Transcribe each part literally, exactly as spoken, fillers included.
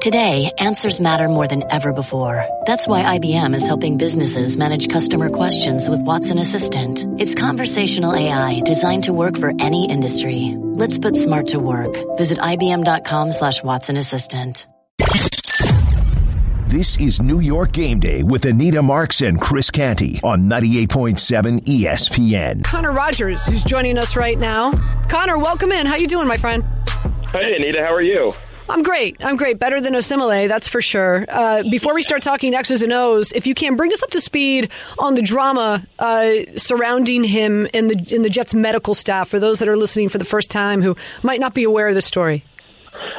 Today, answers matter more than ever before. That's why I B M is helping businesses manage customer questions with Watson Assistant. It's conversational A I designed to work for any industry. Let's put smart to work. Visit ibm.com slash Watson Assistant. This is New York Game Day with Anita Marks and Chris Canty on ninety-eight point seven E S P N. Connor Rogers, who's joining us right now. Connor, welcome in. How you doing, my friend? Hey, Anita. How are you? I'm great. I'm great. Better than Osemele, that's for sure. Uh, before we start talking X's and O's, if you can, bring us up to speed on the drama uh, surrounding him and the in the Jets medical staff, for those that are listening for the first time who might not be aware of the story.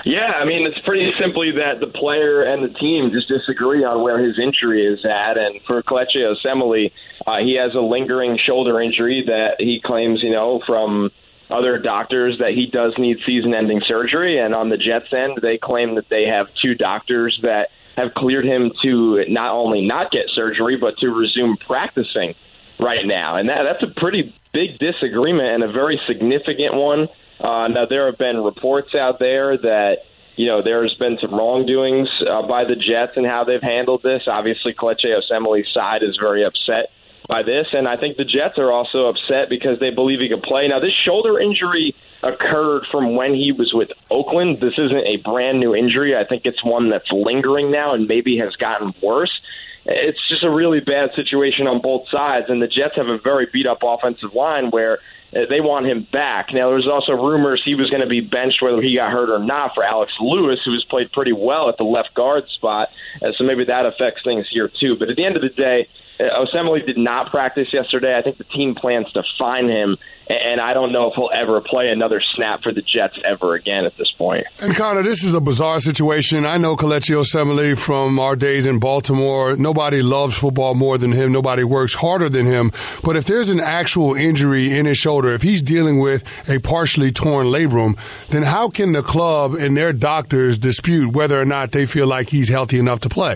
Yeah, I mean, it's pretty simply that the player and the team just disagree on where his injury is at. And for Kelechi Osemele, uh, he has a lingering shoulder injury that he claims, you know, from other doctors that he does need season-ending surgery. And on the Jets' end, they claim that they have two doctors that have cleared him to not only not get surgery, but to resume practicing right now. And that, that's a pretty big disagreement and a very significant one. Uh, now, there have been reports out there that, you know, there's been some wrongdoings uh, by the Jets and how they've handled this. Obviously, Kelechi Osemele's side is very upset by this, and I think the Jets are also upset because they believe he could play. Now, this shoulder injury occurred from when he was with Oakland. This isn't a brand-new injury. I think it's one that's lingering now and maybe has gotten worse. It's just a really bad situation on both sides, and the Jets have a very beat-up offensive line where they want him back. Now, there's also rumors he was going to be benched whether he got hurt or not for Alex Lewis, who has played pretty well at the left guard spot, and so maybe that affects things here too. But at the end of the day, Osemele did not practice yesterday. I think the team plans to fine him, and I don't know if he'll ever play another snap for the Jets ever again at this point. And, Connor, this is a bizarre situation. I know Kelechi Osemele from our days in Baltimore. Nobody loves football more than him. Nobody works harder than him. But if there's an actual injury in his shoulder, if he's dealing with a partially torn labrum, then how can the club and their doctors dispute whether or not they feel like he's healthy enough to play?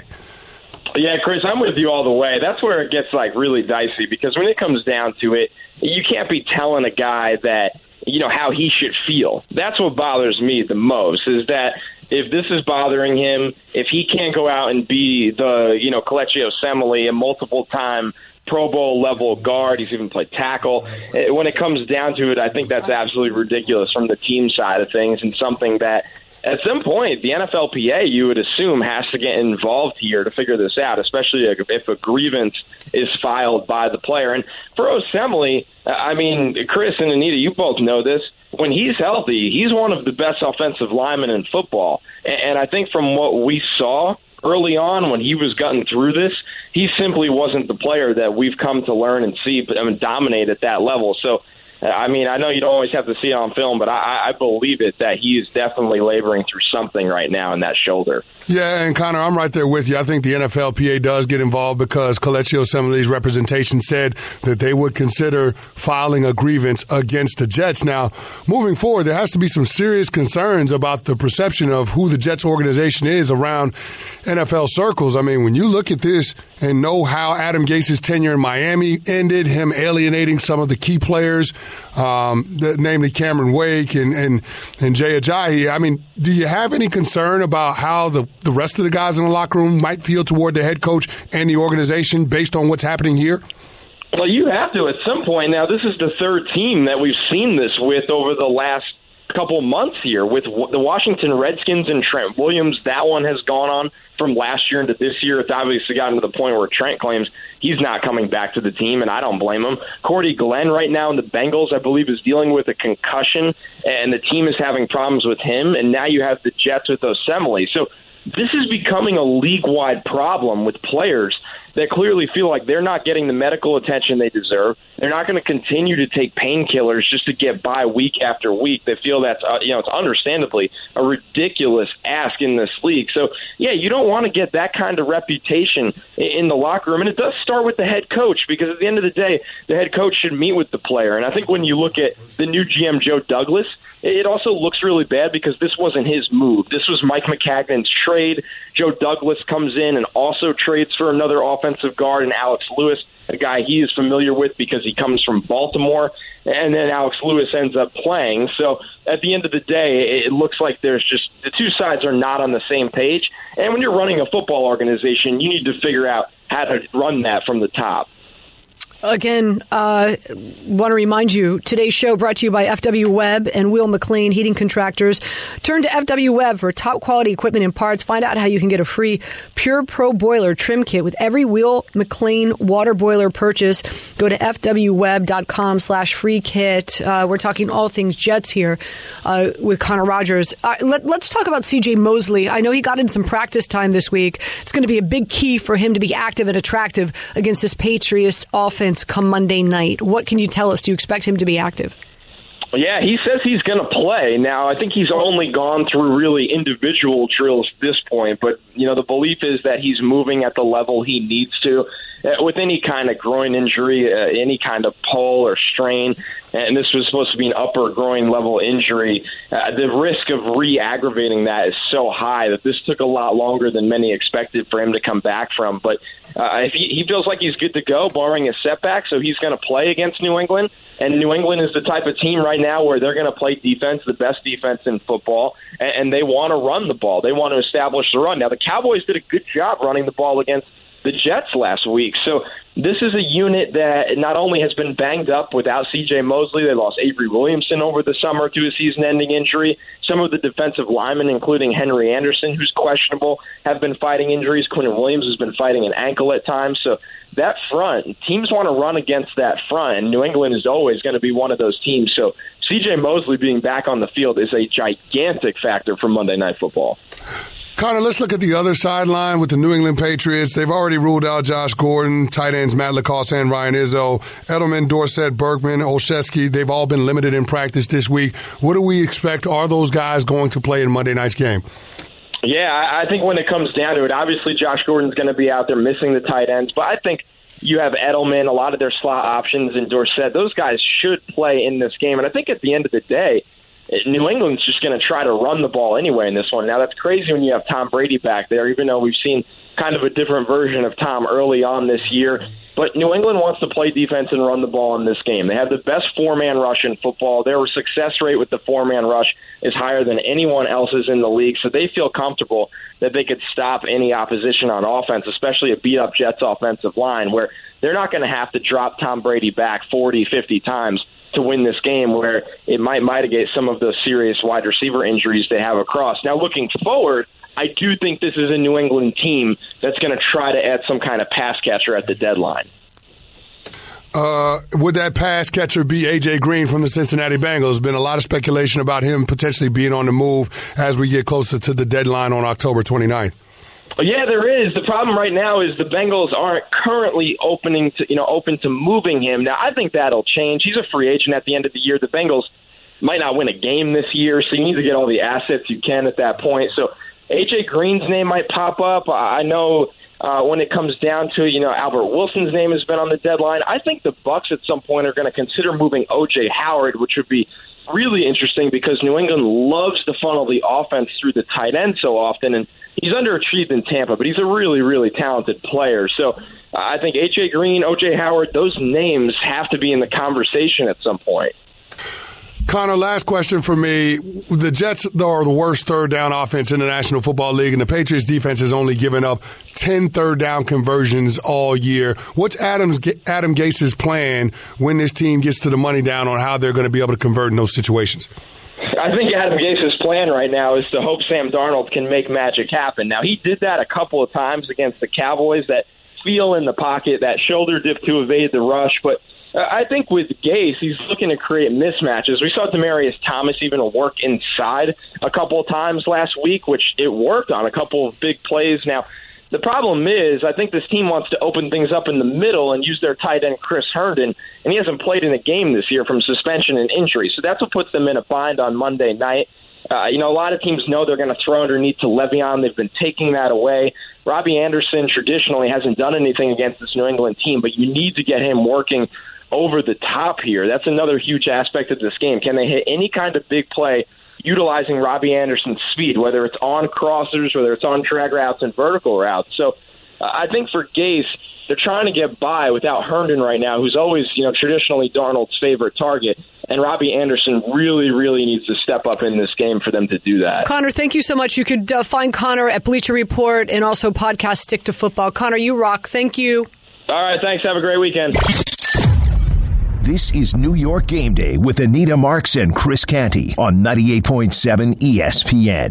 Yeah, Chris, I'm with you all the way. That's where it gets like really dicey, because when it comes down to it, you can't be telling a guy that, you know, how he should feel. That's what bothers me the most, is that if this is bothering him, if he can't go out and be the, you know, Kelechi Osemele, a multiple time Pro Bowl level guard, he's even played tackle. When it comes down to it, I think that's absolutely ridiculous from the team side of things, and something that at some point, the N F L P A, you would assume, has to get involved here to figure this out, especially if a grievance is filed by the player. And for Osemele, I mean, Chris and Anita, you both know this. When he's healthy, he's one of the best offensive linemen in football. And I think from what we saw early on when he was gotten through this, he simply wasn't the player that we've come to learn and see, but I mean, dominate at that level. So, I mean, I know you don't always have to see it on film, but I, I believe it that he is definitely laboring through something right now in that shoulder. Yeah, and Connor, I'm right there with you. I think the N F L P A does get involved, because Kelechi Osemele's representation said that they would consider filing a grievance against the Jets. Now, moving forward, there has to be some serious concerns about the perception of who the Jets organization is around N F L circles. I mean, when you look at this and know how Adam Gase's tenure in Miami ended, him alienating some of the key players, Um, the, namely Cameron Wake and, and, and Jay Ajayi. I mean, do you have any concern about how the, the rest of the guys in the locker room might feel toward the head coach and the organization based on what's happening here? Well, you have to at some point. Now, this is the third team that we've seen this with over the last couple months here, with the Washington Redskins and Trent Williams. That one has gone on from last year into this year. It's obviously gotten to the point where Trent claims he's not coming back to the team, and I don't blame him. Cordy Glenn right now in the Bengals, I believe, is dealing with a concussion, and the team is having problems with him, and now you have the Jets with Osemele. So this is becoming a league-wide problem with players that clearly feel like they're not getting the medical attention they deserve. They're not going to continue to take painkillers just to get by week after week. They feel that's, uh, you know, it's understandably a ridiculous ask in this league. So, yeah, you don't want to get that kind of reputation in the locker room. And it does start with the head coach, because at the end of the day, the head coach should meet with the player. And I think when you look at the new G M, Joe Douglas, it also looks really bad, because this wasn't his move. This was Mike McCagden's trade. Joe Douglas comes in and also trades for another offensive guard and Alex Lewis. a guy he is familiar with because he comes from Baltimore, and then Alex Lewis ends up playing. So at the end of the day, it looks like there's just the two sides are not on the same page. And when you're running a football organization, you need to figure out how to run that from the top. Again, I uh, want to remind you, today's show brought to you by F W Webb and Will McLean Heating Contractors. Turn to F W Webb for top quality equipment and parts. Find out how you can get a free Pure Pro Boiler trim kit with every Will McLean water boiler purchase. Go to fwweb.com slash free kit. Uh, we're talking all things Jets here uh, with Connor Rogers. Uh, let, let's talk about C J Mosley. I know he got in some practice time this week. It's going to be a big key for him to be active and attractive against this Patriots offense come Monday night. What can you tell us? Do you expect him to be active? Yeah, he says he's going to play. Now, I think he's only gone through really individual drills at this point, but you know, the belief is that he's moving at the level he needs to with any kind of groin injury, uh, any kind of pull or strain, and this was supposed to be an upper groin level injury. Uh, the risk of re-aggravating that is so high that this took a lot longer than many expected for him to come back from. But uh, if he, he feels like he's good to go, barring a setback, so he's going to play against New England. And New England is the type of team right now where they're going to play defense, the best defense in football, and, and they want to run the ball. They want to establish the run. Now, the Cowboys did a good job running the ball against the Jets last week. So this is a unit that not only has been banged up without C J Mosley, they lost Avery Williamson over the summer to a season-ending injury. Some of the defensive linemen, including Henry Anderson, who's questionable, have been fighting injuries. Quinnen Williams has been fighting an ankle at times. So that front, teams want to run against that front, and New England is always going to be one of those teams. So C J Mosley being back on the field is a gigantic factor for Monday Night Football. Connor, let's look at the other sideline with the New England Patriots. They've already ruled out Josh Gordon, tight ends Matt LaCosse and Ryan Izzo, Edelman, Dorsett, Berkman, Olszewski. They've all been limited in practice this week. What do we expect? Are those guys going to play in Monday night's game? Yeah, I think when it comes down to it, obviously Josh Gordon's going to be out there missing the tight ends, but I think you have Edelman, a lot of their slot options, and Dorsett. Those guys should play in this game, and I think at the end of the day, New England's just going to try to run the ball anyway in this one. Now, that's crazy when you have Tom Brady back there, even though we've seen kind of a different version of Tom early on this year. But New England wants to play defense and run the ball in this game. They have the best four-man rush in football. Their success rate with the four-man rush is higher than anyone else's in the league, so they feel comfortable that they could stop any opposition on offense, especially a beat-up Jets offensive line, where they're not going to have to drop Tom Brady back forty, fifty times to win this game, where it might mitigate some of those serious wide receiver injuries they have across. Now, looking forward, I do think this is a New England team that's going to try to add some kind of pass catcher at the deadline. Uh, would that pass catcher be A J Green from the Cincinnati Bengals? There's been a lot of speculation about him potentially being on the move as we get closer to the deadline on October twenty-ninth. Yeah, there is. The problem right now is the Bengals aren't currently opening to, you know, open to moving him. Now, I think that'll change. He's a free agent at the end of the year. The Bengals might not win a game this year, so you need to get all the assets you can at that point. So A J Green's name might pop up. I know uh, when it comes down to, you know, Albert Wilson's name has been on the deadline. I think the Bucs at some point are going to consider moving O J Howard, which would be really interesting because New England loves to funnel the offense through the tight end so often, and he's underachieved in Tampa, but he's a really, really talented player. So uh, I think A J Green, O J Howard, those names have to be in the conversation at some point. Connor, last question for me. The Jets are the worst third-down offense in the National Football League, and the Patriots' defense has only given up ten third-down conversions all year. What's Adam's, Adam Gase's plan when this team gets to the money down on how they're going to be able to convert in those situations? I think Adam Gase's plan right now is to hope Sam Darnold can make magic happen. Now, he did that a couple of times against the Cowboys, that feel in the pocket, that shoulder dip to evade the rush, but I think with Gase, he's looking to create mismatches. We saw Demarius Thomas even work inside a couple of times last week, which it worked on a couple of big plays. Now, the problem is I think this team wants to open things up in the middle and use their tight end Chris Herndon, and he hasn't played in a game this year from suspension and injury. So that's what puts them in a bind on Monday night. Uh, you know, a lot of teams know they're going to throw underneath to Le'Veon. They've been taking that away. Robbie Anderson traditionally hasn't done anything against this New England team, but you need to get him working over the top here. That's another huge aspect of this game. Can they hit any kind of big play utilizing Robbie Anderson's speed, whether it's on crossers, whether it's on drag routes and vertical routes? So I think for Gase, they're trying to get by without Herndon right now, who's always, you know, traditionally Darnold's favorite target. And Robbie Anderson really, really needs to step up in this game for them to do that. Connor, thank you so much. You could uh, find Connor at Bleacher Report and also podcast Stick to Football. Connor, you rock. Thank you. All right, thanks. Have a great weekend. This is New York Game Day with Anita Marks and Chris Canty on ninety-eight point seven E S P N.